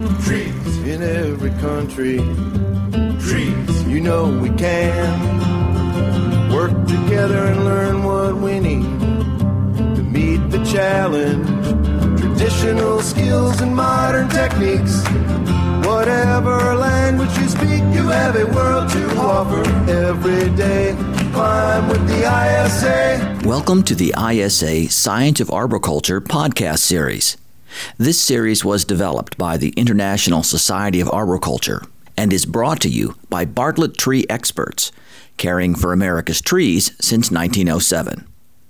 Trees in every country. Trees, you know we can work together and learn what we need to meet the challenge. Traditional skills and modern techniques. Whatever language you speak, you have a world to offer every day. Climb with the ISA. Welcome to the ISA Science of Arboriculture podcast series. This series was developed by the International Society of Arboriculture and is brought to you by Bartlett Tree Experts, caring for America's trees since 1907.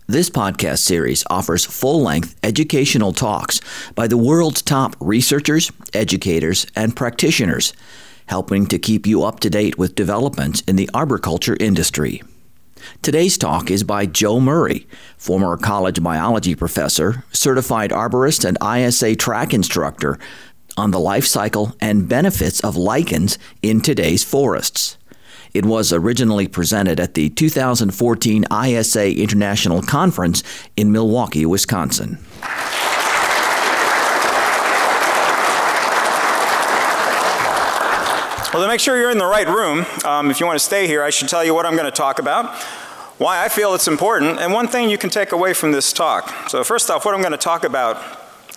This podcast series offers full-length educational talks by the world's top researchers, educators, and practitioners, helping to keep you up to date with developments in the arboriculture industry. Today's talk is by Joe Murray, former college biology professor, certified arborist, and ISA track instructor, on the life cycle and benefits of lichens in today's forests. It was originally presented at the 2014 ISA International Conference in Milwaukee, Wisconsin. Well, to make sure you're in the right room, if you want to stay here, I should tell you what I'm going to talk about, why I feel it's important, and one thing you can take away from this talk. So first off, what I'm going to talk about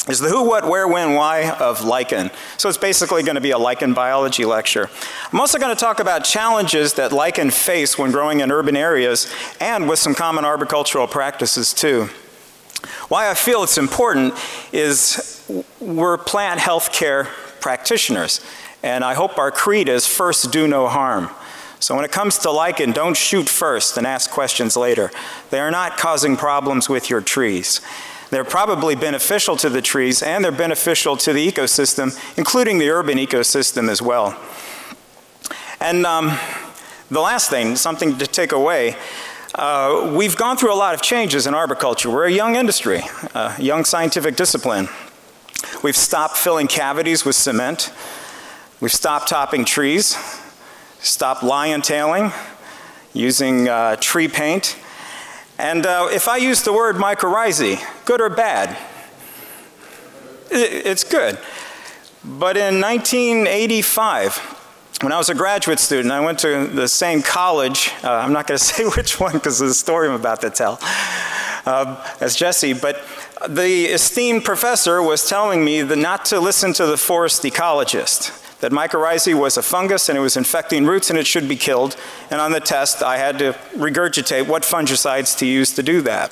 is the who, what, where, when, why of lichen. So it's basically going to be a lichen biology lecture. I'm also going to talk about challenges that lichen face when growing in urban areas and with some common arboricultural practices too. Why I feel it's important is we're plant health care practitioners. And I hope our creed is first do no harm. So when it comes to lichen, don't shoot first and ask questions later. They are not causing problems with your trees. They're probably beneficial to the trees and they're beneficial to the ecosystem, including the urban ecosystem as well. And the last thing, something to take away, we've gone through a lot of changes in arboriculture. We're a young industry, a young scientific discipline. We've stopped filling cavities with cement. We've stopped topping trees, stopped lion tailing, using tree paint. And if I use the word mycorrhizae, good or bad? It's good. But in 1985, when I was a graduate student, I went to the same college. I'm not going to say which one because there's a story I'm about to tell as Jesse, but the esteemed professor was telling me that not to listen to the forest ecologist, that mycorrhizae was a fungus and it was infecting roots and it should be killed. And on the test, I had to regurgitate what fungicides to use to do that.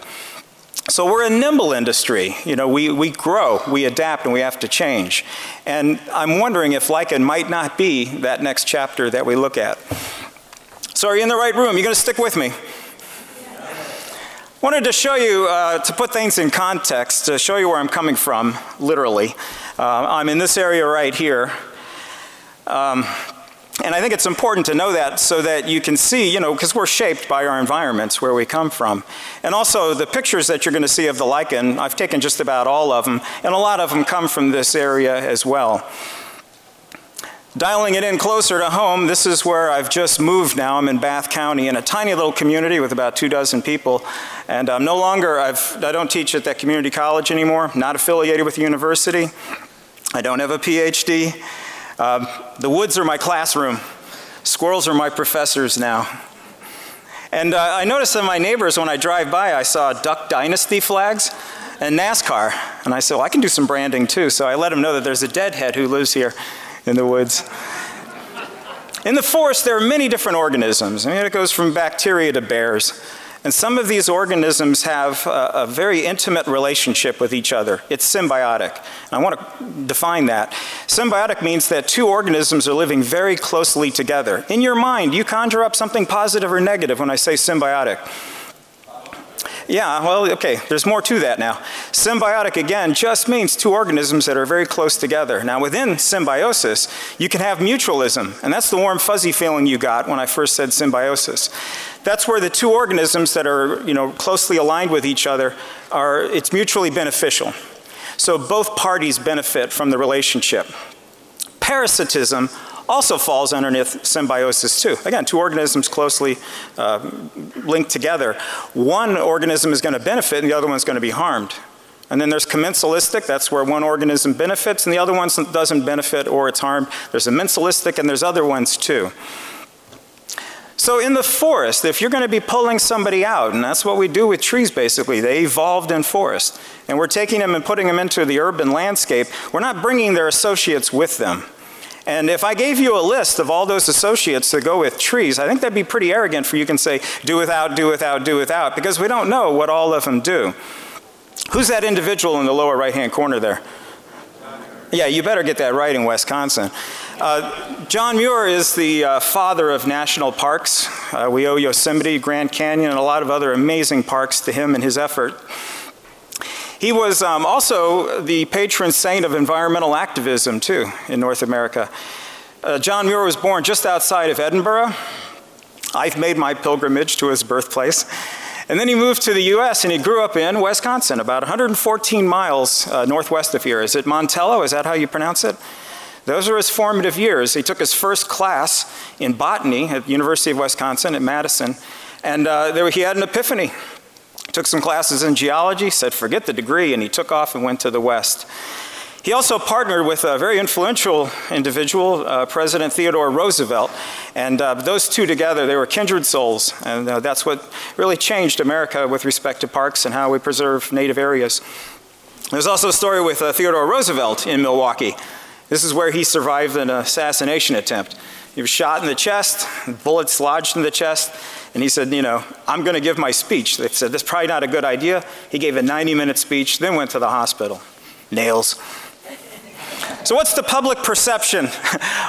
So we're a nimble industry. You know, we grow, we adapt, and we have to change. And I'm wondering if lichen might not be that next chapter that we look at. So are you in the right room? You're going to stick with me? Wanted to show you, to put things in context, to show you where I'm coming from, literally. I'm in this area right here. And I think it's important to know that so that you can see, you know, because we're shaped by our environments where we come from. And also the pictures that you're going to see of the lichen, I've taken just about all of them, and a lot of them come from this area as well. Dialing it in closer to home, this is where I've just moved now. I'm in Bath County in a tiny little community with about 2 dozen people. And I'm no longer, I don't teach at that community college anymore, not affiliated with the university. I don't have a PhD. The woods are my classroom. Squirrels are my professors now. And I noticed that my neighbors, when I drive by, I saw Duck Dynasty flags and NASCAR. And I said, well, I can do some branding too. So I let them know that there's a deadhead who lives here in the woods. In the forest, there are many different organisms. I mean, it goes from bacteria to bears. And some of these organisms have a very intimate relationship with each other. It's symbiotic. And I want to define that. Symbiotic means that two organisms are living very closely together. In your mind, you conjure up something positive or negative when I say symbiotic. Yeah, well, okay, there's more to that now. Symbiotic, again, just means two organisms that are very close together. Now, within symbiosis, you can have mutualism, and that's the warm, fuzzy feeling you got when I first said symbiosis. That's where the two organisms that are, you know, closely aligned with each other are, it's mutually beneficial. So both parties benefit from the relationship. Parasitism also falls underneath symbiosis too. Again, two organisms closely linked together. One organism is going to benefit and the other one's going to be harmed. And then there's commensalistic, that's where one organism benefits and the other one doesn't benefit or it's harmed. There's immensalistic and there's other ones too. So in the forest, if you're going to be pulling somebody out, and that's what we do with trees basically, they evolved in forest, and we're taking them and putting them into the urban landscape, we're not bringing their associates with them. And if I gave you a list of all those associates that go with trees, I think that'd be pretty arrogant for you to say, do without, do without, do without, because we don't know what all of them do. Who's that individual in the lower right-hand corner there? Yeah, you better get that right in Wisconsin. John Muir is the father of national parks. We owe Yosemite, Grand Canyon, and a lot of other amazing parks to him and his effort. He was also the patron saint of environmental activism, too, in North America. John Muir was born just outside of Edinburgh. I've made my pilgrimage to his birthplace. And then he moved to the US and he grew up in Wisconsin, about 114 miles northwest of here. Is it Montello? Is that how you pronounce it? Those are his formative years. He took his first class in botany at the University of Wisconsin at Madison. And he had an epiphany. Took some classes in geology, said forget the degree, and he took off and went to the West. He also partnered with a very influential individual, President Theodore Roosevelt, and those two together, they were kindred souls, and that's what really changed America with respect to parks and how we preserve native areas. There's also a story with Theodore Roosevelt in Milwaukee. This is where he survived an assassination attempt. He was shot in the chest, bullets lodged in the chest, and he said, you know, I'm going to give my speech. They said, that's probably not a good idea. He gave a 90-minute speech, then went to the hospital. Nails. So what's the public perception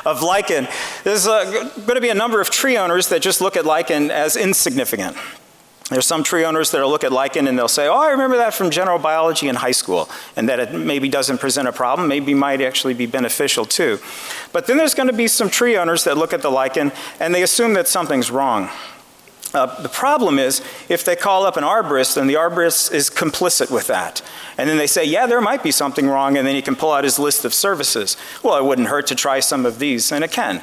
of lichen? There's going to be a number of tree owners that just look at lichen as insignificant. There's some tree owners that'll look at lichen and they'll say, oh, I remember that from general biology in high school, and that it maybe doesn't present a problem, maybe might actually be beneficial too. But then there's going to be some tree owners that look at the lichen and they assume that something's wrong. The problem is if they call up an arborist and the arborist is complicit with that. And then they say, yeah, there might be something wrong, and then he can pull out his list of services. Well, it wouldn't hurt to try some of these, and it can.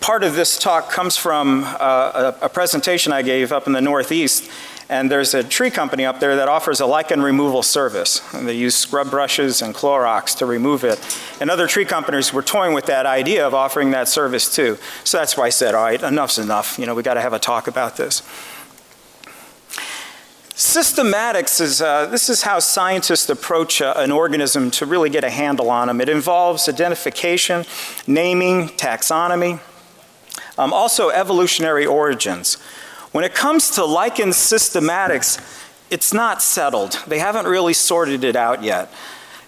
Part of this talk comes from a presentation I gave up in the Northeast, and there's a tree company up there that offers a lichen removal service. And they use scrub brushes and Clorox to remove it. And other tree companies were toying with that idea of offering that service too. So that's why I said, all right, enough's enough. You know, we got to have a talk about this. Systematics is, this is how scientists approach an organism to really get a handle on them. It involves identification, naming, taxonomy, also evolutionary origins. When it comes to lichen systematics, it's not settled. They haven't really sorted it out yet.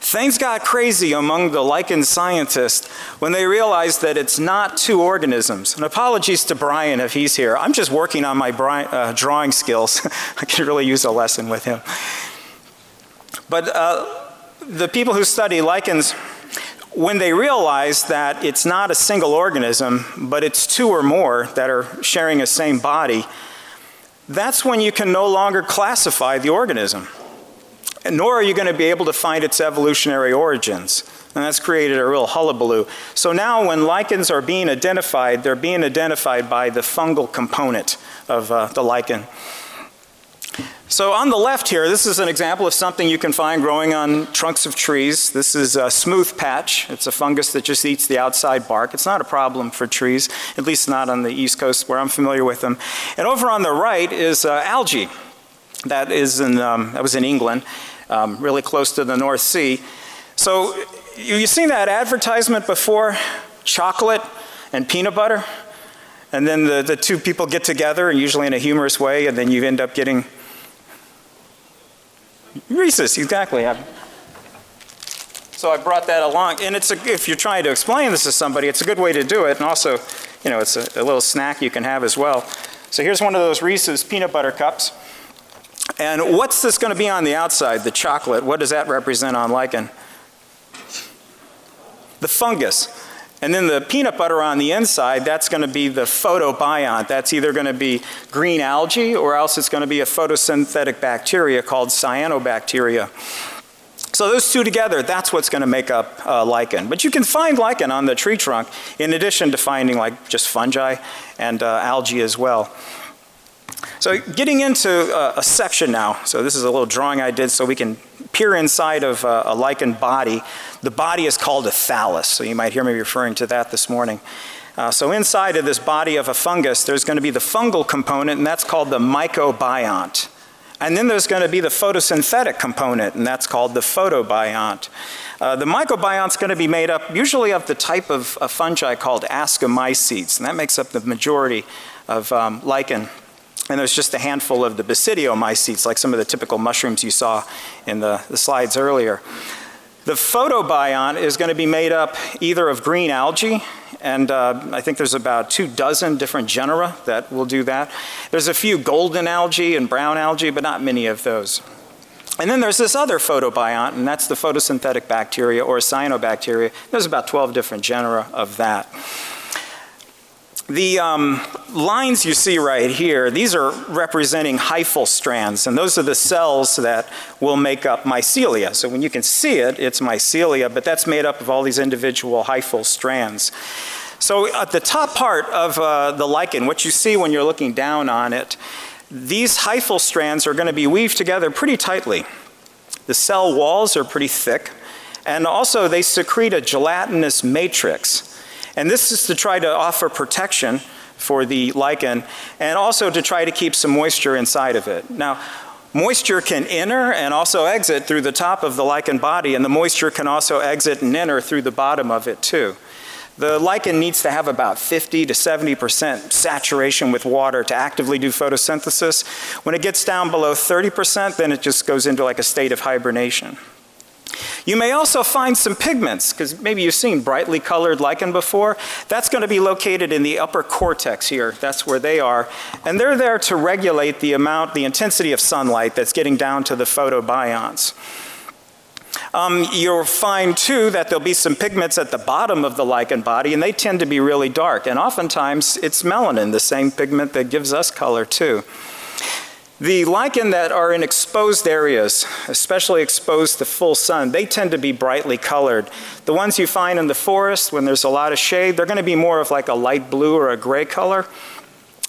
Things got crazy among the lichen scientists when they realized that it's not two organisms. And apologies to Brian if he's here. I'm just working on my drawing skills. I could really use a lesson with him. But the people who study lichens, when they realize that it's not a single organism, but it's two or more that are sharing a same body, that's when you can no longer classify the organism. Nor are you going to be able to find its evolutionary origins. And that's created a real hullabaloo. So now when lichens are being identified, they're being identified by the fungal component of the lichen. So on the left here, this is an example of something you can find growing on trunks of trees. This is a smooth patch. It's a fungus that just eats the outside bark. It's not a problem for trees, at least not on the East Coast where I'm familiar with them. And over on the right is algae. That is in, that was in England, really close to the North Sea. So you've seen that advertisement before, chocolate and peanut butter, and then the two people get together, and usually in a humorous way, and then you end up getting Reese's, exactly. So I brought that along, and it's if you're trying to explain this to somebody, it's a good way to do it, and also, you know, it's a little snack you can have as well. So here's one of those Reese's peanut butter cups. And what's this going to be on the outside, the chocolate? What does that represent on lichen? The fungus. And then the peanut butter on the inside, that's going to be the photobiont. That's either going to be green algae or else it's going to be a photosynthetic bacteria called cyanobacteria. So those two together, that's what's going to make up lichen. But you can find lichen on the tree trunk in addition to finding like just fungi and algae as well. So getting into a section now. So this is a little drawing I did so we can peer inside of a lichen body. The body is called a thallus, so you might hear me referring to that this morning. So inside of this body of a fungus, there's going to be the fungal component, and that's called the mycobiont. And then there's going to be the photosynthetic component, and that's called the photobiont. The mycobiont's going to be made up usually of the type of fungi called ascomycetes, and that makes up the majority of lichen. And there's just a handful of the basidiomycetes, like some of the typical mushrooms you saw in the slides earlier. The photobiont is going to be made up either of green algae, and I think there's about 24 different genera that will do that. There's a few golden algae and brown algae, but not many of those. And then there's this other photobiont, and that's the photosynthetic bacteria or cyanobacteria. There's about 12 different genera of that. The lines you see right here, these are representing hyphal strands, and those are the cells that will make up mycelia. So when you can see it, it's mycelia, but that's made up of all these individual hyphal strands. So at the top part of the lichen, what you see when you're looking down on it, these hyphal strands are going to be weaved together pretty tightly. The cell walls are pretty thick, and also they secrete a gelatinous matrix. And this is to try to offer protection for the lichen and also to try to keep some moisture inside of it. Now, moisture can enter and also exit through the top of the lichen body, and the moisture can also exit and enter through the bottom of it too. The lichen needs to have about 50% to 70% saturation with water to actively do photosynthesis. When it gets down below 30%, then it just goes into like a state of hibernation. You may also find some pigments, because maybe you've seen brightly colored lichen before. That's going to be located in the upper cortex here. That's where they are. And they're there to regulate the amount, the intensity of sunlight that's getting down to the photobionts. You'll find, too, that there'll be some pigments at the bottom of the lichen body, and they tend to be really dark. And oftentimes, it's melanin, the same pigment that gives us color, too. The lichen that are in exposed areas, especially exposed to full sun, they tend to be brightly colored. The ones you find in the forest when there's a lot of shade, they're going to be more of like a light blue or a gray color,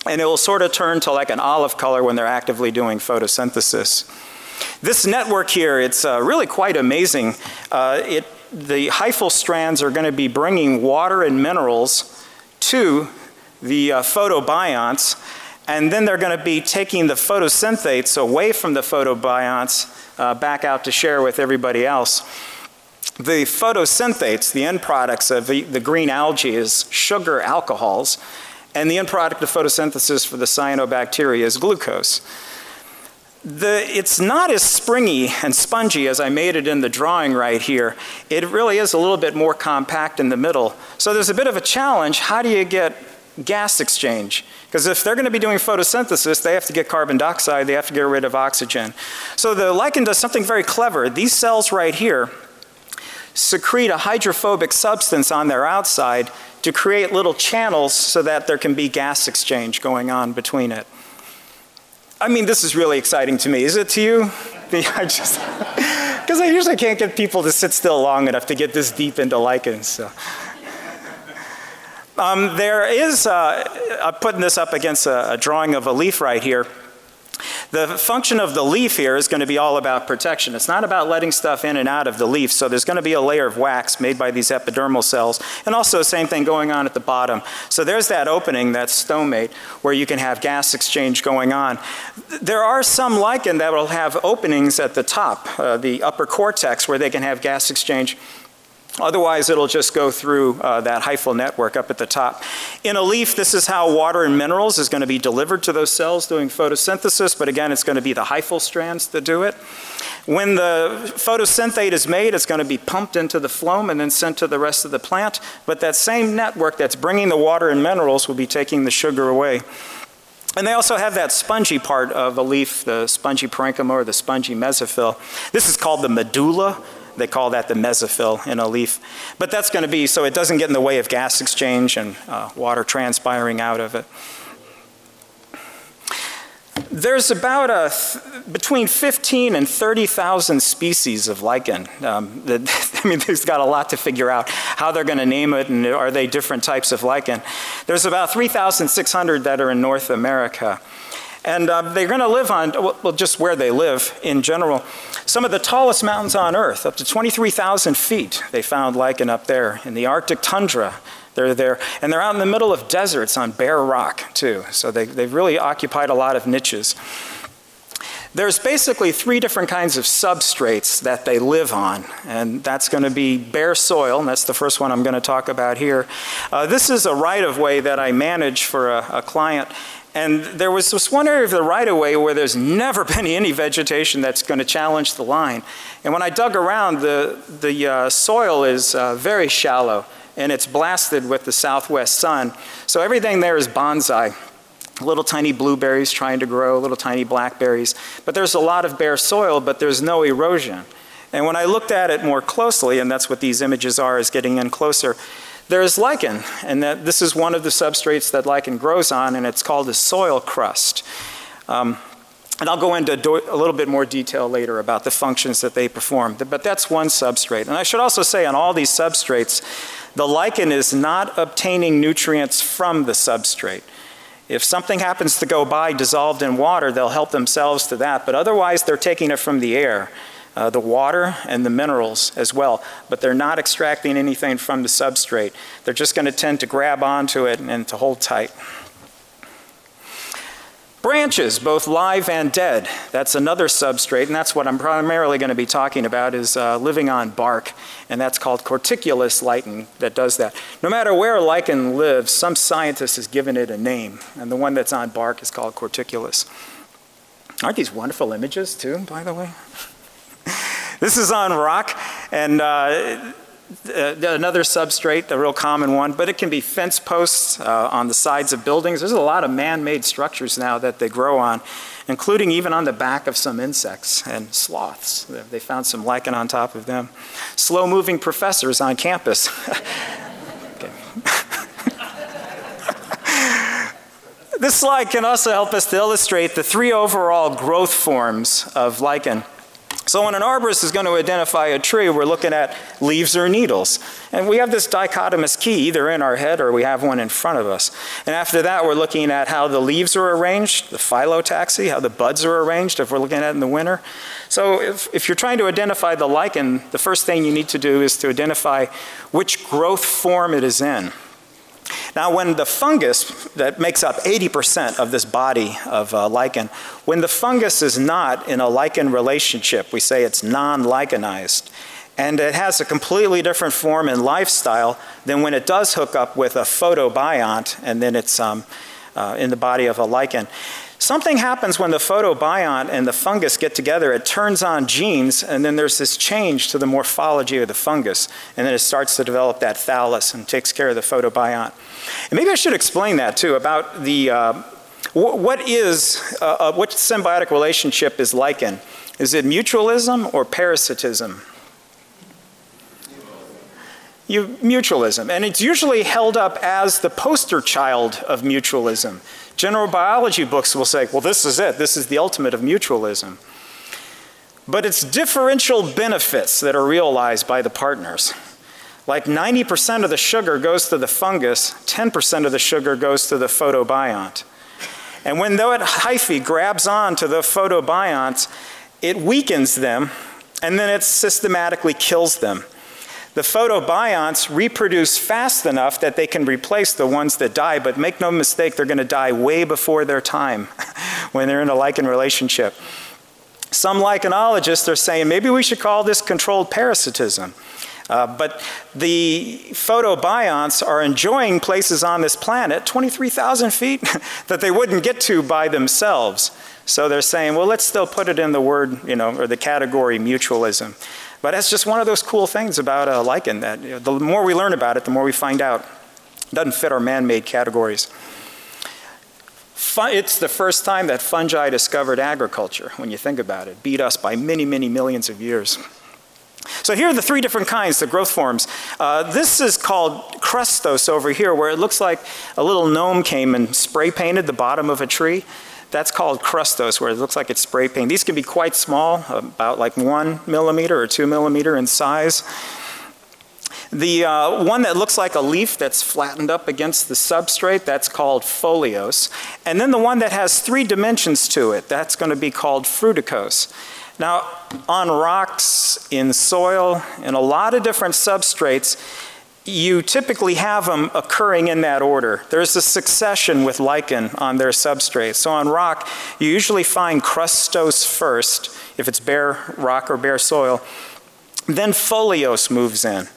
and it will sort of turn to like an olive color when they're actively doing photosynthesis. This network here, it's really quite amazing. The hyphal strands are going to be bringing water and minerals to the photobionts, and then they're going to be taking the photosynthates away from the photobionts back out to share with everybody else. The photosynthates, the end products of the green algae is sugar alcohols, and the end product of photosynthesis for the cyanobacteria is glucose. It's not as springy and spongy as I made it in the drawing right here. It really is a little bit more compact in the middle. So there's a bit of a challenge. How do you get gas exchange? Because if they're going to be doing photosynthesis, they have to get carbon dioxide, they have to get rid of oxygen. So the lichen does something very clever. These cells right here secrete a hydrophobic substance on their outside to create little channels so that there can be gas exchange going on between it. I mean, this is really exciting to me. Is it to you? Because I usually can't get people to sit still long enough to get this deep into lichens. So. There is, I'm putting this up against a drawing of a leaf right here. The function of the leaf here is going to be all about protection. It's not about letting stuff in and out of the leaf, so there's going to be a layer of wax made by these epidermal cells, and also the same thing going on at the bottom. So there's that opening, that stomate, where you can have gas exchange going on. There are some lichen that will have openings at the top, the upper cortex, where they can have gas exchange. Otherwise, it'll just go through that hyphal network up at the top. In a leaf, this is how water and minerals is going to be delivered to those cells doing photosynthesis, but again, it's going to be the hyphal strands that do it. When the photosynthate is made, it's going to be pumped into the phloem and then sent to the rest of the plant, but that same network that's bringing the water and minerals will be taking the sugar away. And they also have that spongy part of a leaf, the spongy parenchyma or the spongy mesophyll. This is called the medulla. They call that the mesophyll in a leaf. But that's going to be so it doesn't get in the way of gas exchange and water transpiring out of it. There's about between 15 and 30,000 species of lichen. I mean, they've got a lot to figure out how they're going to name it, and are they different types of lichen. There's about 3,600 that are in North America. And they're going to live on, well, just where they live in general. Some of the tallest mountains on Earth, up to 23,000 feet, they found lichen up there in the Arctic tundra. They're there, and they're out in the middle of deserts on bare rock, too. So they've really occupied a lot of niches. There's basically three different kinds of substrates that they live on, and that's going to be bare soil, and that's the first one I'm going to talk about here. This is a right-of-way that I manage for a client, and there was this one area of the right-of-way where there's never been any vegetation that's going to challenge the line. And when I dug around, the soil is very shallow, and it's blasted with the southwest sun, so everything there is bonsai. Little tiny blueberries trying to grow, little tiny blackberries. But there's a lot of bare soil, but there's no erosion. And when I looked at it more closely, and that's what these images are, is getting in closer, there is lichen. And that this is one of the substrates that lichen grows on, and it's called a soil crust. And I'll go into a little bit more detail later about the functions that they perform. But that's one substrate. And I should also say on all these substrates, the lichen is not obtaining nutrients from the substrate. If something happens to go by dissolved in water, they'll help themselves to that, but otherwise they're taking it from the air, the water and the minerals as well, but they're not extracting anything from the substrate. They're just going to tend to grab onto it and to hold tight. Branches, both live and dead, that's another substrate, and that's what I'm primarily going to be talking about is living on bark, and that's called corticulous lichen that does that. No matter where lichen lives, some scientist has given it a name, and the one that's on bark is called corticulous. Aren't these wonderful images too, by the way? This is on rock, and another substrate, a real common one, but it can be fence posts on the sides of buildings. There's a lot of man-made structures now that they grow on, including even on the back of some insects and sloths. They found some lichen on top of them. Slow-moving professors on campus. This slide can also help us to illustrate the three overall growth forms of lichen. So when an arborist is going to identify a tree, we're looking at leaves or needles. And we have this dichotomous key either in our head or we have one in front of us. And after that, we're looking at how the leaves are arranged, the phylotaxy, how the buds are arranged if we're looking at it in the winter. So if you're trying to identify the lichen, the first thing you need to do is to identify which growth form it is in. Now when the fungus that makes up 80% of this body of lichen, when the fungus is not in a lichen relationship, we say it's non-lichenized, and it has a completely different form and lifestyle than when it does hook up with a photobiont and then it's in the body of a lichen. Something happens when the photobiont and the fungus get together, it turns on genes, and then there's this change to the morphology of the fungus, and then it starts to develop that thallus and takes care of the photobiont. And maybe I should explain that too, about the, what symbiotic relationship is lichen? Is it mutualism or parasitism? Mutualism, and it's usually held up as the poster child of mutualism. General biology books will say, well, this is it. This is the ultimate of mutualism. But it's differential benefits that are realized by the partners. Like 90% of the sugar goes to the fungus, 10% of the sugar goes to the photobiont. And when that hyphae grabs on to the photobionts, it weakens them, and then it systematically kills them. The photobionts reproduce fast enough that they can replace the ones that die, but make no mistake, they're going to die way before their time when they're in a lichen relationship. Some lichenologists are saying maybe we should call this controlled parasitism. But the photobionts are enjoying places on this planet, 23,000 feet, that they wouldn't get to by themselves. So they're saying, well, let's still put it in the word, you know, or the category mutualism. But that's just one of those cool things about lichen, that the more we learn about it, the more we find out. It doesn't fit our man-made categories. It's the first time that fungi discovered agriculture, when you think about it. Beat us by many, many millions of years. So here are the three different kinds, the growth forms. This is called crustose over here, where it looks like a little gnome came and spray painted the bottom of a tree. That's called crustose, where it looks like it's spray paint. These can be quite small, about like 1 millimeter or 2 millimeter in size. The one that looks like a leaf that's flattened up against the substrate, that's called foliose. And then the one that has three dimensions to it, that's going to be called fruticose. Now, on rocks, in soil, in a lot of different substrates, you typically have them occurring in that order. There's a succession with lichen on their substrate. So on rock, you usually find crustose first, if it's bare rock or bare soil. Then foliose moves in.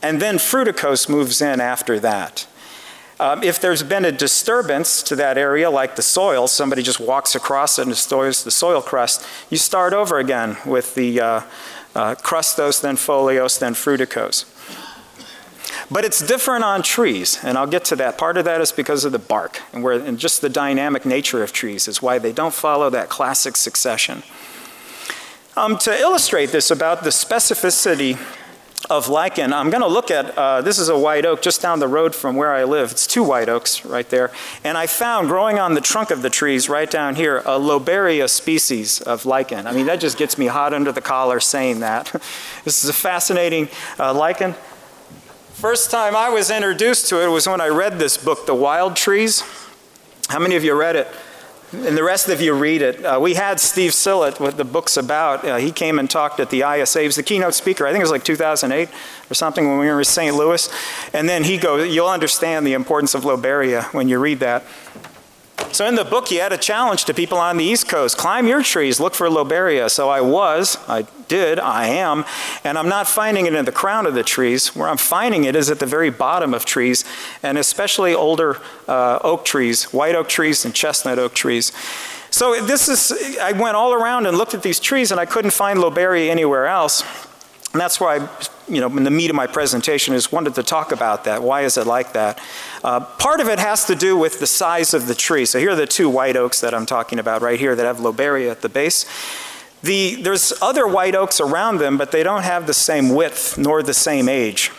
And then fruticose moves in after that. If there's been a disturbance to that area, like the soil, somebody just walks across it and destroys the soil crust, you start over again with the crustose, then foliose, then fruticose. But it's different on trees, and I'll get to that. Part of that is because of the bark, and just the dynamic nature of trees is why they don't follow that classic succession. To illustrate this about the specificity of lichen, I'm going to look at, this is a white oak just down the road from where I live. It's two white oaks right there. And I found growing on the trunk of the trees right down here a Lobaria species of lichen. I mean, that just gets me hot under the collar saying that. This is a fascinating lichen. First time I was introduced to it was when I read this book, The Wild Trees. How many of you read it? And the rest of you read it. We had Steve Sillett, what the book's about. He came and talked at the ISA. He was the keynote speaker. I think it was like 2008 or something when we were in St. Louis. And then he goes, you'll understand the importance of Lobaria when you read that. So in the book, he had a challenge to people on the East Coast. Climb your trees, look for Lobaria. So I am, and I'm not finding it in the crown of the trees. Where I'm finding it is at the very bottom of trees, and especially older oak trees, white oak trees and chestnut oak trees. So this is, I went all around and looked at these trees, and I couldn't find Lobaria anywhere else. And that's why, in the meat of my presentation is wanted to talk about that. Why is it like that? Part of it has to do with the size of the tree. So here are the two white oaks that I'm talking about right here that have Lobaria at the base. There's other white oaks around them, but they don't have the same width nor the same age.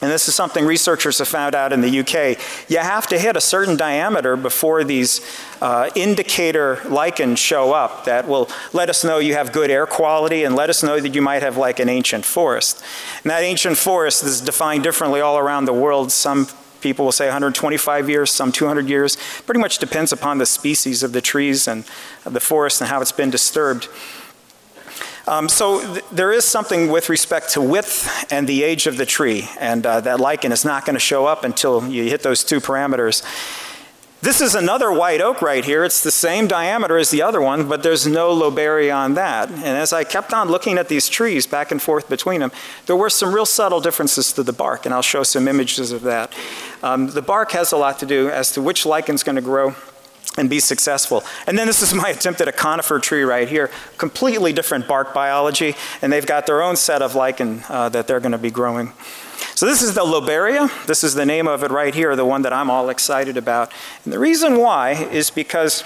And this is something researchers have found out in the UK. You have to hit a certain diameter before these indicator lichens show up that will let us know you have good air quality and let us know that you might have like an ancient forest. And that ancient forest is defined differently all around the world. Some people will say 125 years, some 200 years. Pretty much depends upon the species of the trees and the forest and how it's been disturbed. So there is something with respect to width and the age of the tree, and that lichen is not going to show up until you hit those two parameters. This is another white oak right here. It's the same diameter as the other one, but there's no Lobaria on that. And as I kept on looking at these trees back and forth between them, there were some real subtle differences to the bark, and I'll show some images of that. The bark has a lot to do as to which lichen's going to grow and be successful. And then this is my attempt at a conifer tree right here. Completely different bark biology, and they've got their own set of lichen that they're going to be growing. So this is the Lobaria. This is the name of it right here, the one that I'm all excited about. And the reason why is because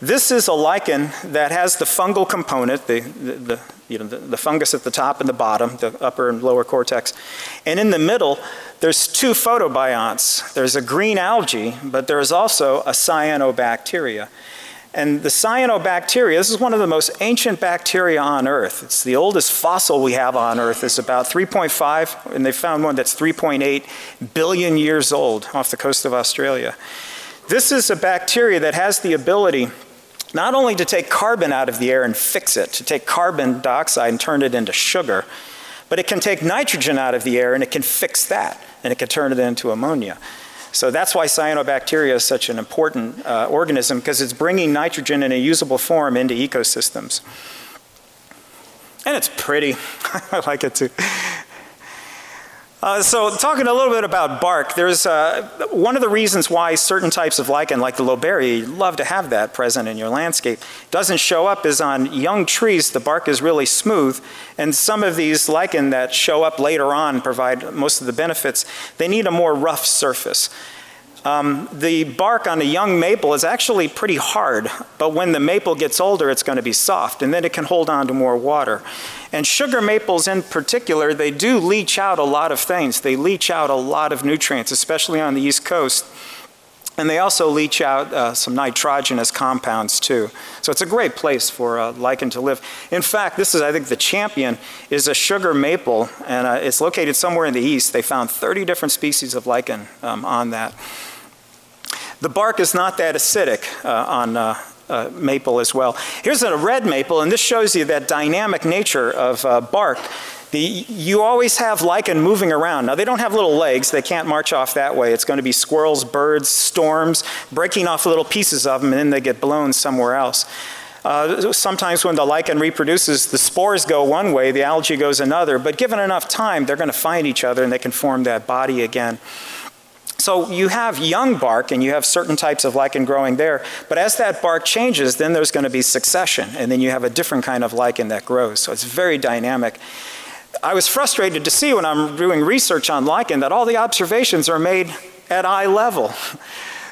this is a lichen that has the fungal component, the fungus at the top and the bottom, the upper and lower cortex. And in the middle, there's two photobionts. There's a green algae, but there's also a cyanobacteria. And the cyanobacteria, this is one of the most ancient bacteria on Earth. It's the oldest fossil we have on Earth. It's about 3.5, and they found one that's 3.8 billion years old off the coast of Australia. This is a bacteria that has the ability not only to take carbon out of the air and fix it, to take carbon dioxide and turn it into sugar, but it can take nitrogen out of the air and it can fix that, and it can turn it into ammonia. So that's why cyanobacteria is such an important organism, because it's bringing nitrogen in a usable form into ecosystems. And it's pretty. I like it too. So talking a little bit about bark, there's one of the reasons why certain types of lichen, like the Lobaria, you love to have that present in your landscape, doesn't show up is on young trees, the bark is really smooth, and some of these lichen that show up later on provide most of the benefits, they need a more rough surface. The bark on a young maple is actually pretty hard, but when the maple gets older, it's going to be soft, and then it can hold on to more water. And sugar maples in particular, they do leach out a lot of things. They leach out a lot of nutrients, especially on the East Coast. and they also leach out some nitrogenous compounds too. So it's a great place for lichen to live. In fact, this is, I think, the champion is a sugar maple, and it's located somewhere in the east. They found 30 different species of lichen on that. The bark is not that acidic on maple as well. Here's a red maple, and this shows you that dynamic nature of bark. You always have lichen moving around. Now, they don't have little legs. They can't march off that way. It's going to be squirrels, birds, storms, breaking off little pieces of them, and then they get blown somewhere else. Sometimes when the lichen reproduces, the spores go one way, the algae goes another, but given enough time, they're going to find each other and they can form that body again. So you have young bark and you have certain types of lichen growing there, but as that bark changes, then there's going to be succession, and then you have a different kind of lichen that grows. So it's very dynamic. I was frustrated to see when I'm doing research on lichen that all the observations are made at eye level.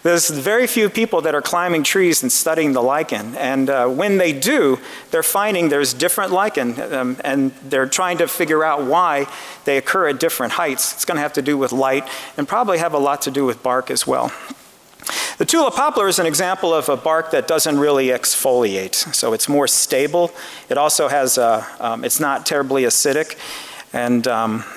There's very few people that are climbing trees and studying the lichen, and when they do, they're finding there's different lichen, and they're trying to figure out why they occur at different heights. It's going to have to do with light and probably have a lot to do with bark as well. The tulip poplar is an example of a bark that doesn't really exfoliate, so it's more stable. It also has, it's not terribly acidic, and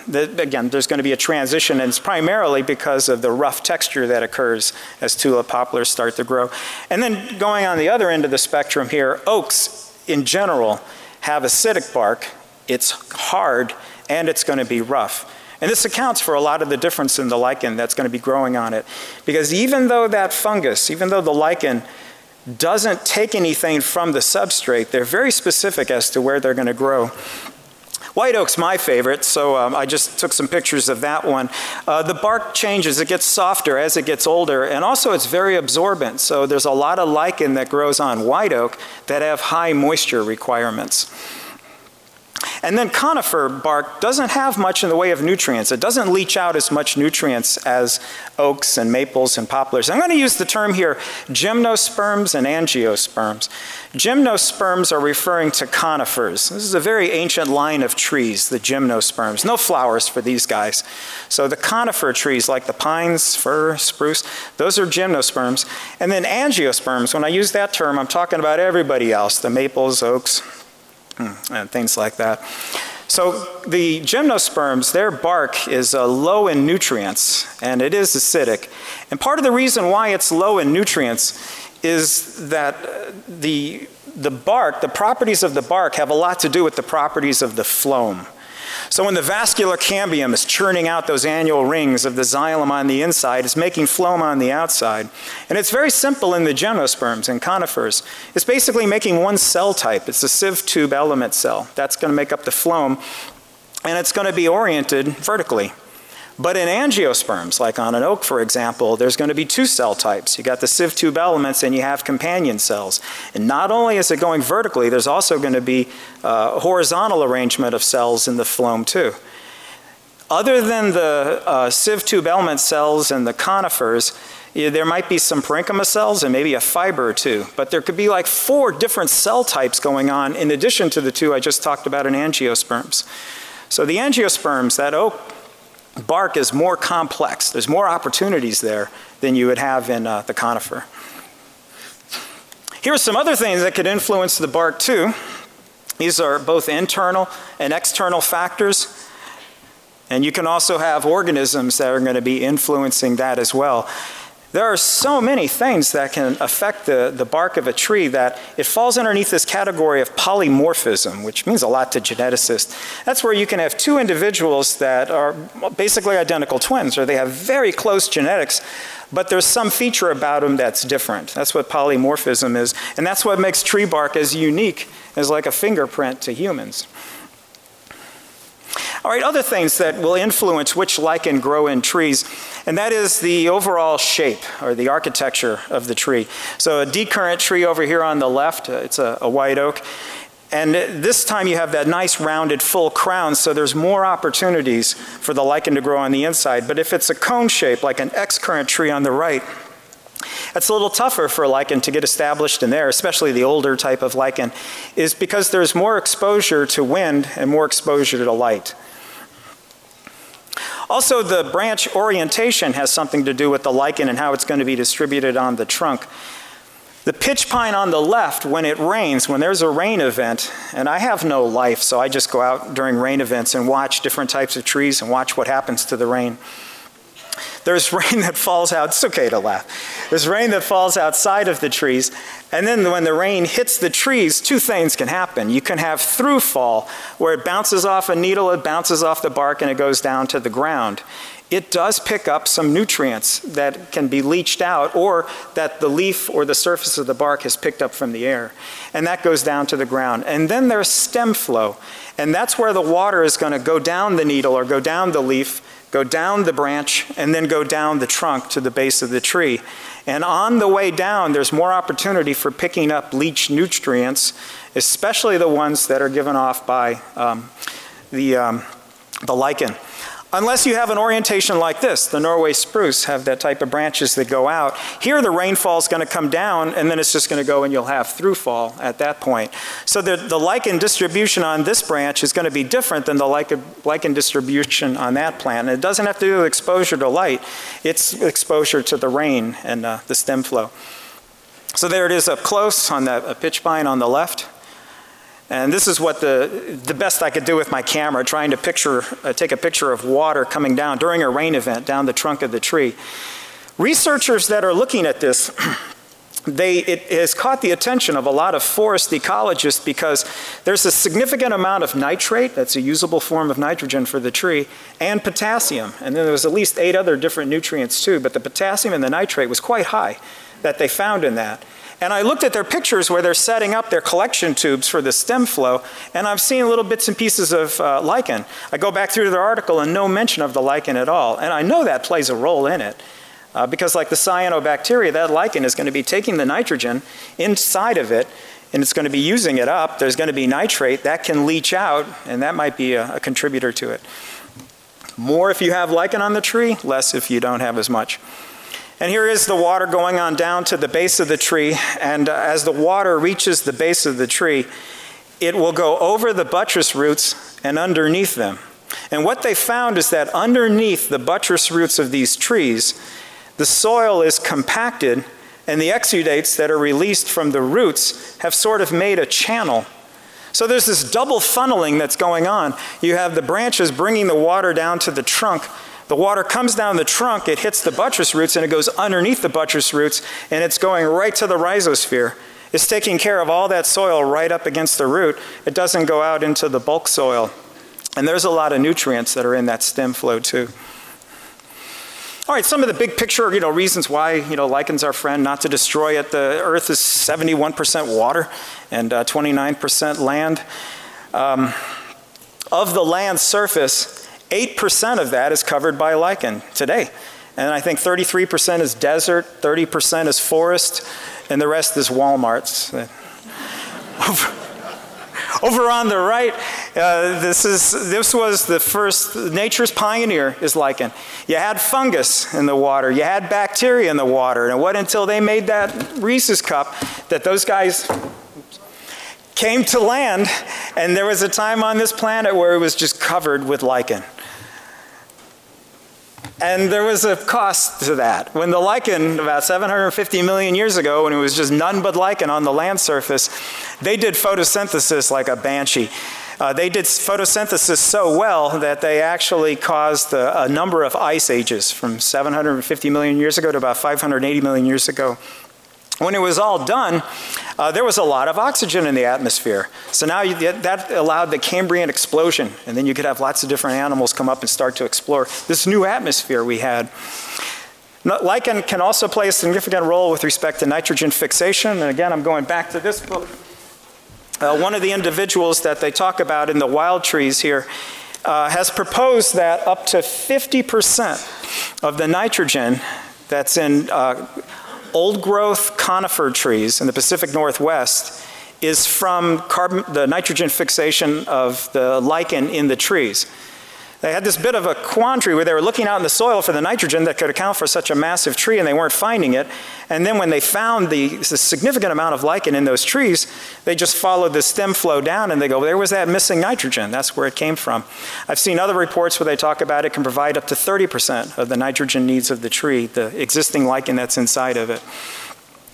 again, there's going to be a transition, and it's primarily because of the rough texture that occurs as tulip poplars start to grow. And then going on the other end of the spectrum here, oaks in general have acidic bark. It's hard, and it's going to be rough. And this accounts for a lot of the difference in the lichen that's going to be growing on it. Because even though that fungus, even though the lichen doesn't take anything from the substrate, they're very specific as to where they're going to grow. White oak's my favorite, so I just took some pictures of that one. The bark changes, it gets softer as it gets older, and also it's very absorbent. So there's a lot of lichen that grows on white oak that have high moisture requirements. And then conifer bark doesn't have much in the way of nutrients. It doesn't leach out as much nutrients as oaks and maples and poplars. I'm going to use the term here, gymnosperms and angiosperms. Gymnosperms are referring to conifers. This is a very ancient line of trees, the gymnosperms. No flowers for these guys. So the conifer trees like the pines, fir, spruce, those are gymnosperms. And then angiosperms, when I use that term, I'm talking about everybody else, the maples, oaks, and things like that. So the gymnosperms, their bark is low in nutrients, and it is acidic. And part of the reason why it's low in nutrients is that the bark, the properties of the bark have a lot to do with the properties of the phloem. So when the vascular cambium is churning out those annual rings of the xylem on the inside, it's making phloem on the outside. And it's very simple in the gymnosperms and conifers. It's basically making one cell type. It's a sieve tube element cell. That's going to make up the phloem, and it's going to be oriented vertically. But in angiosperms, like on an oak, for example, there's going to be two cell types. You got the sieve tube elements and you have companion cells. And not only is it going vertically, there's also going to be a horizontal arrangement of cells in the phloem too. Other than the sieve tube element cells and the conifers, there might be some parenchyma cells and maybe a fiber or two, but there could be like four different cell types going on in addition to the two I just talked about in angiosperms. So the angiosperms, that oak bark is more complex. There's more opportunities there than you would have in the conifer. Here are some other things that could influence the bark too. These are both internal and external factors. And you can also have organisms that are going to be influencing that as well. There are so many things that can affect the bark of a tree that it falls underneath this category of polymorphism, which means a lot to geneticists. That's where you can have two individuals that are basically identical twins, or they have very close genetics, but there's some feature about them that's different. That's what polymorphism is, and that's what makes tree bark as unique as like a fingerprint to humans. All right, other things that will influence which lichen grow in trees, and that is the overall shape or the architecture of the tree. So a decurrent tree over here on the left, it's a white oak, and this time you have that nice rounded full crown, so there's more opportunities for the lichen to grow on the inside. But if it's a cone shape like an excurrent tree on the right, it's a little tougher for lichen to get established in there, especially the older type of lichen, is because there's more exposure to wind and more exposure to light. Also, the branch orientation has something to do with the lichen and how it's going to be distributed on the trunk. The pitch pine on the left, when it rains, when there's a rain event, and I have no life, so I just go out during rain events and watch different types of trees and watch what happens to the rain. There's rain that falls out, it's okay to laugh. There's rain that falls outside of the trees, and then when the rain hits the trees, two things can happen. You can have through fall, where it bounces off a needle, it bounces off the bark, and it goes down to the ground. It does pick up some nutrients that can be leached out, or that the leaf or the surface of the bark has picked up from the air. And that goes down to the ground. And then there's stem flow. And that's where the water is going to go down the needle or go down the leaf, go down the branch, and then go down the trunk to the base of the tree. And on the way down, there's more opportunity for picking up leached nutrients, especially the ones that are given off by the lichen. Unless you have an orientation like this. The Norway spruce have that type of branches that go out. Here the rainfall's gonna come down and then it's just gonna go and you'll have through fall at that point. So the lichen distribution on this branch is gonna be different than the lichen distribution on that plant. And it doesn't have to do with exposure to light. It's exposure to the rain and the stem flow. So there it is up close on the pitch pine on the left. And this is what the best I could do with my camera, trying to picture, take a picture of water coming down during a rain event down the trunk of the tree. Researchers that are looking at this, it has caught the attention of a lot of forest ecologists because there's a significant amount of nitrate, that's a usable form of nitrogen for the tree, and potassium. And then there was at least 8 other different nutrients too, but the potassium and the nitrate was quite high that they found in that. And I looked at their pictures where they're setting up their collection tubes for the stem flow, and I've seen little bits and pieces of lichen. I go back through their article and no mention of the lichen at all. And I know that plays a role in it because like the cyanobacteria, that lichen is going to be taking the nitrogen inside of it and it's going to be using it up. There's going to be nitrate that can leach out and that might be a contributor to it. More if you have lichen on the tree, less if you don't have as much. And here is the water going on down to the base of the tree, and as the water reaches the base of the tree, it will go over the buttress roots and underneath them. And what they found is that underneath the buttress roots of these trees, the soil is compacted, and the exudates that are released from the roots have sort of made a channel. So there's this double funneling that's going on. You have the branches bringing the water down to the trunk. The water comes down the trunk, it hits the buttress roots, and it goes underneath the buttress roots, and it's going right to the rhizosphere. It's taking care of all that soil right up against the root. It doesn't go out into the bulk soil. And there's a lot of nutrients that are in that stem flow too. All right, some of the big picture, reasons why, lichen's our friend, not to destroy it. The earth is 71% water and 29% land. Of the land's surface, 8% of that is covered by lichen today. And I think 33% is desert, 30% is forest, and the rest is Walmart's. Over on the right, this was the first, nature's pioneer is lichen. You had fungus in the water, you had bacteria in the water, and it wasn't until they made that Reese's cup that those guys came to land, and there was a time on this planet where it was just covered with lichen. And there was a cost to that. When the lichen, about 750 million years ago, when it was just none but lichen on the land surface, they did photosynthesis like a banshee. They did photosynthesis so well that they actually caused a number of ice ages from 750 million years ago to about 580 million years ago. When it was all done, there was a lot of oxygen in the atmosphere. So now that allowed the Cambrian explosion, and then you could have lots of different animals come up and start to explore this new atmosphere we had. Lichen can also play a significant role with respect to nitrogen fixation. And again, I'm going back to this book. One of the individuals that they talk about in The Wild Trees here has proposed that up to 50% of the nitrogen that's in old growth conifer trees in the Pacific Northwest is from the nitrogen fixation of the lichen in the trees. They had this bit of a quandary where they were looking out in the soil for the nitrogen that could account for such a massive tree, and they weren't finding it. And then when they found the significant amount of lichen in those trees, they just followed the stem flow down and they go, there was that missing nitrogen. That's where it came from. I've seen other reports where they talk about it can provide up to 30% of the nitrogen needs of the tree, the existing lichen that's inside of it.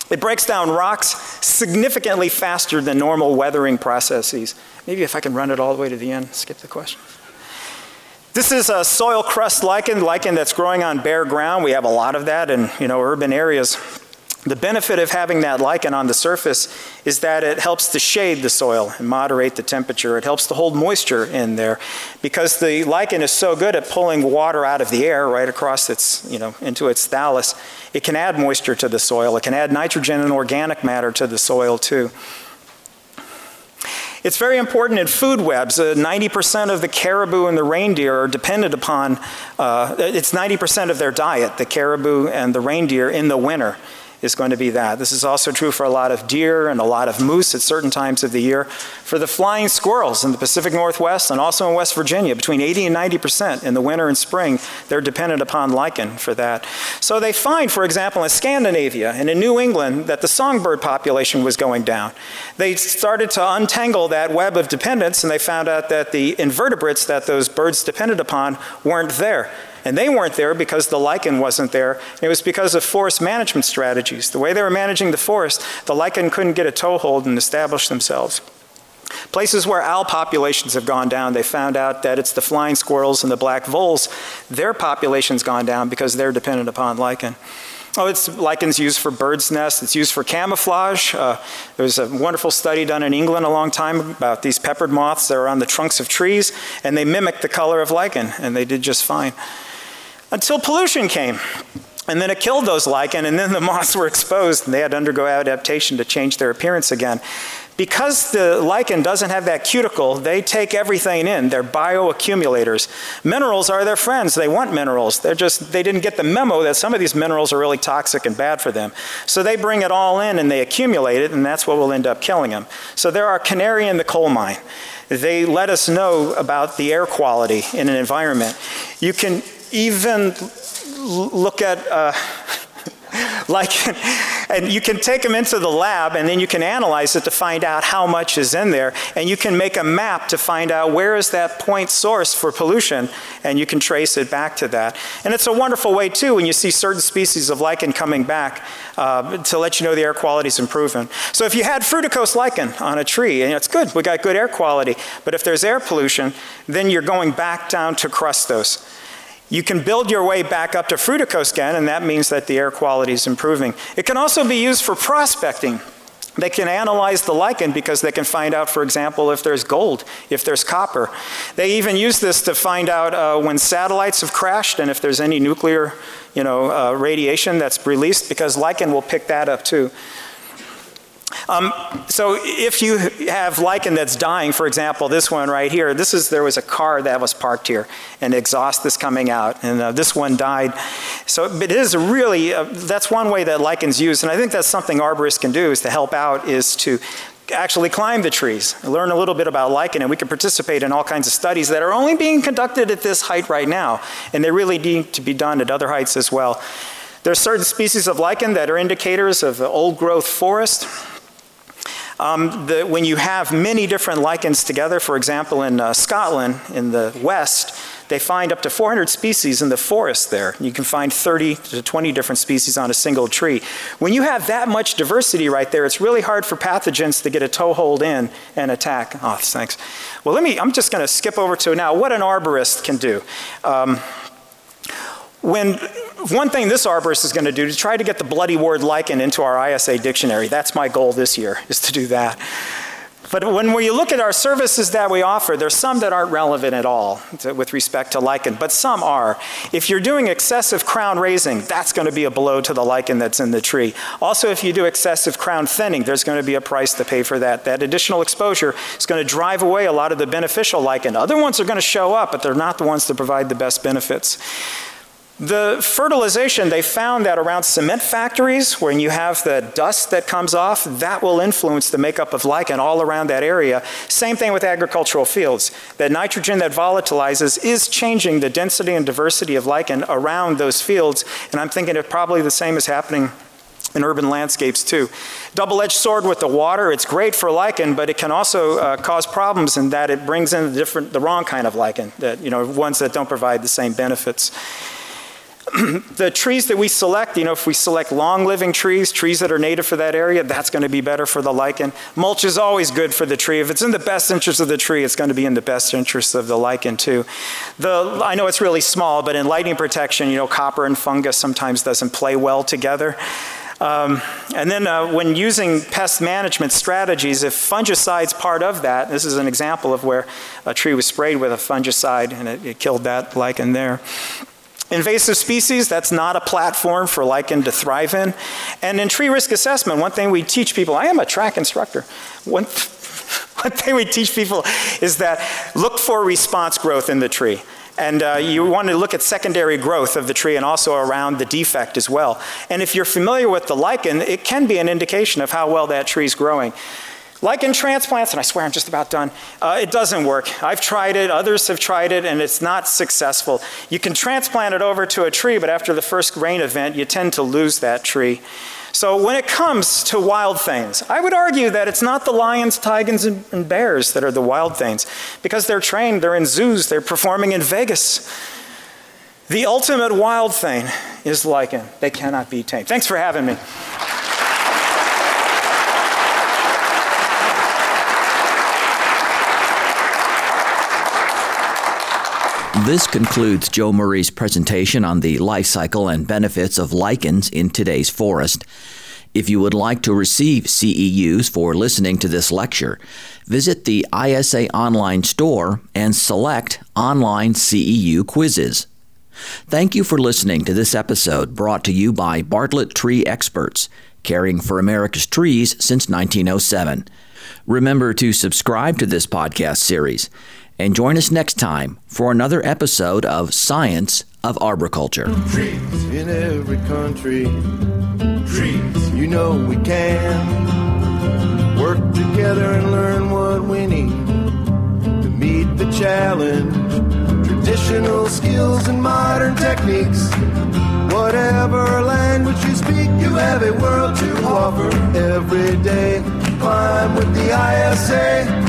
It breaks down rocks significantly faster than normal weathering processes. Maybe if I can run it all the way to the end, skip the question. This is a soil crust lichen, lichen that's growing on bare ground. We have a lot of that in, you know, urban areas. The benefit of having that lichen on the surface is that it helps to shade the soil and moderate the temperature. It helps to hold moisture in there because the lichen is so good at pulling water out of the air right across its, you know, into its thallus. It can add moisture to the soil. It can add nitrogen and organic matter to the soil too. It's very important in food webs. 90% of the caribou and the reindeer are dependent upon, it's 90% of their diet, the caribou and the reindeer in the winter is going to be that. This is also true for a lot of deer and a lot of moose at certain times of the year. For the flying squirrels in the Pacific Northwest and also in West Virginia, between 80 and 90% in the winter and spring, they're dependent upon lichen for that. So they find, for example, in Scandinavia and in New England that the songbird population was going down. They started to untangle that web of dependence and they found out that the invertebrates that those birds depended upon weren't there. And they weren't there because the lichen wasn't there. It was because of forest management strategies. The way they were managing the forest, the lichen couldn't get a toehold and establish themselves. Places where owl populations have gone down, they found out that it's the flying squirrels and the black voles. Their population's gone down because they're dependent upon lichen. Oh, it's lichens used for birds' nests. It's used for camouflage. There was a wonderful study done in England a long time about these peppered moths that are on the trunks of trees, and they mimicked the color of lichen, and they did just fine. Until pollution came, and then it killed those lichen, and then the moths were exposed, and they had to undergo adaptation to change their appearance again. Because the lichen doesn't have that cuticle, they take everything in. They're bioaccumulators. Minerals are their friends. They want minerals. They're just, they didn't get the memo that some of these minerals are really toxic and bad for them. So they bring it all in and they accumulate it, and that's what will end up killing them. So they're our canary in the coal mine. They let us know about the air quality in an environment. You can even look at lichen, and you can take them into the lab and then you can analyze it to find out how much is in there, and you can make a map to find out where is that point source for pollution, and you can trace it back to that. And it's a wonderful way too when you see certain species of lichen coming back to let you know the air quality is improving. So if you had fruticose lichen on a tree, and it's good, we got good air quality, but if there's air pollution, then you're going back down to crustose. You can build your way back up to fruticose again, and that means that the air quality is improving. It can also be used for prospecting. They can analyze the lichen because they can find out, for example, if there's gold, if there's copper. They even use this to find out when satellites have crashed and if there's any nuclear, you know, radiation that's released, because lichen will pick that up too. So if you have lichen that's dying, for example, this one right here, this is, there was a car that was parked here and exhaust is coming out, and this one died. So but it is really, that's one way that lichens use, and I think that's something arborists can do is to help out, is to actually climb the trees, learn a little bit about lichen, and we can participate in all kinds of studies that are only being conducted at this height right now, and they really need to be done at other heights as well. There are certain species of lichen that are indicators of the old growth forest. When you have many different lichens together, for example, in Scotland, in the west, they find up to 400 species in the forest there. You can find 30 to 20 different species on a single tree. When you have that much diversity right there, it's really hard for pathogens to get a toehold in and attack. Oh, thanks. Well, I'm just going to skip over to now what an arborist can do. One thing this arborist is going to do is try to get the bloody word lichen into our ISA dictionary. That's my goal this year, is to do that. But when we look at our services that we offer, there's some that aren't relevant at all with respect to lichen, but some are. If you're doing excessive crown raising, that's going to be a blow to the lichen that's in the tree. Also, if you do excessive crown thinning, there's going to be a price to pay for that. That additional exposure is going to drive away a lot of the beneficial lichen. Other ones are going to show up, but they're not the ones that provide the best benefits. The fertilization, they found that around cement factories, when you have the dust that comes off, that will influence the makeup of lichen all around that area. Same thing with agricultural fields. The nitrogen that volatilizes is changing the density and diversity of lichen around those fields, and I'm thinking it probably the same is happening in urban landscapes too. Double-edged sword with the water, it's great for lichen, but it can also cause problems in that it brings in the wrong kind of lichen, that, you know, ones that don't provide the same benefits. The trees that we select, you know, if we select long-living trees, trees that are native for that area, that's going to be better for the lichen. Mulch is always good for the tree. If it's in the best interest of the tree, it's going to be in the best interest of the lichen, too. I know it's really small, but in lightning protection, you know, copper and fungus sometimes doesn't play well together. And then when using pest management strategies, if fungicide's part of that, this is an example of where a tree was sprayed with a fungicide and it killed that lichen there. Invasive species, that's not a platform for lichen to thrive in. And in tree risk assessment, one thing we teach people, I am a track instructor. One thing we teach people is that look for response growth in the tree. And you want to look at secondary growth of the tree and also around the defect as well. And if you're familiar with the lichen, it can be an indication of how well that tree's growing. Lichen transplants, and I swear I'm just about done, it doesn't work. I've tried it, others have tried it, and it's not successful. You can transplant it over to a tree, but after the first rain event, you tend to lose that tree. So when it comes to wild things, I would argue that it's not the lions, tigers, and bears that are the wild things, because they're trained, they're in zoos, they're performing in Vegas. The ultimate wild thing is lichen. They cannot be tamed. Thanks for having me. This concludes Joe Murray's presentation on the life cycle and benefits of lichens in today's forest. If you would like to receive CEUs for listening to this lecture, visit the ISA online store and select Online CEU Quizzes. Thank you for listening to this episode brought to you by Bartlett Tree Experts, caring for America's trees since 1907. Remember to subscribe to this podcast series. And join us next time for another episode of Science of Arboriculture. Trees in every country. Trees, you know we can. Work together and learn what we need to meet the challenge. Traditional skills and modern techniques. Whatever language you speak, you have a world to offer. Every day, climb with the ISA.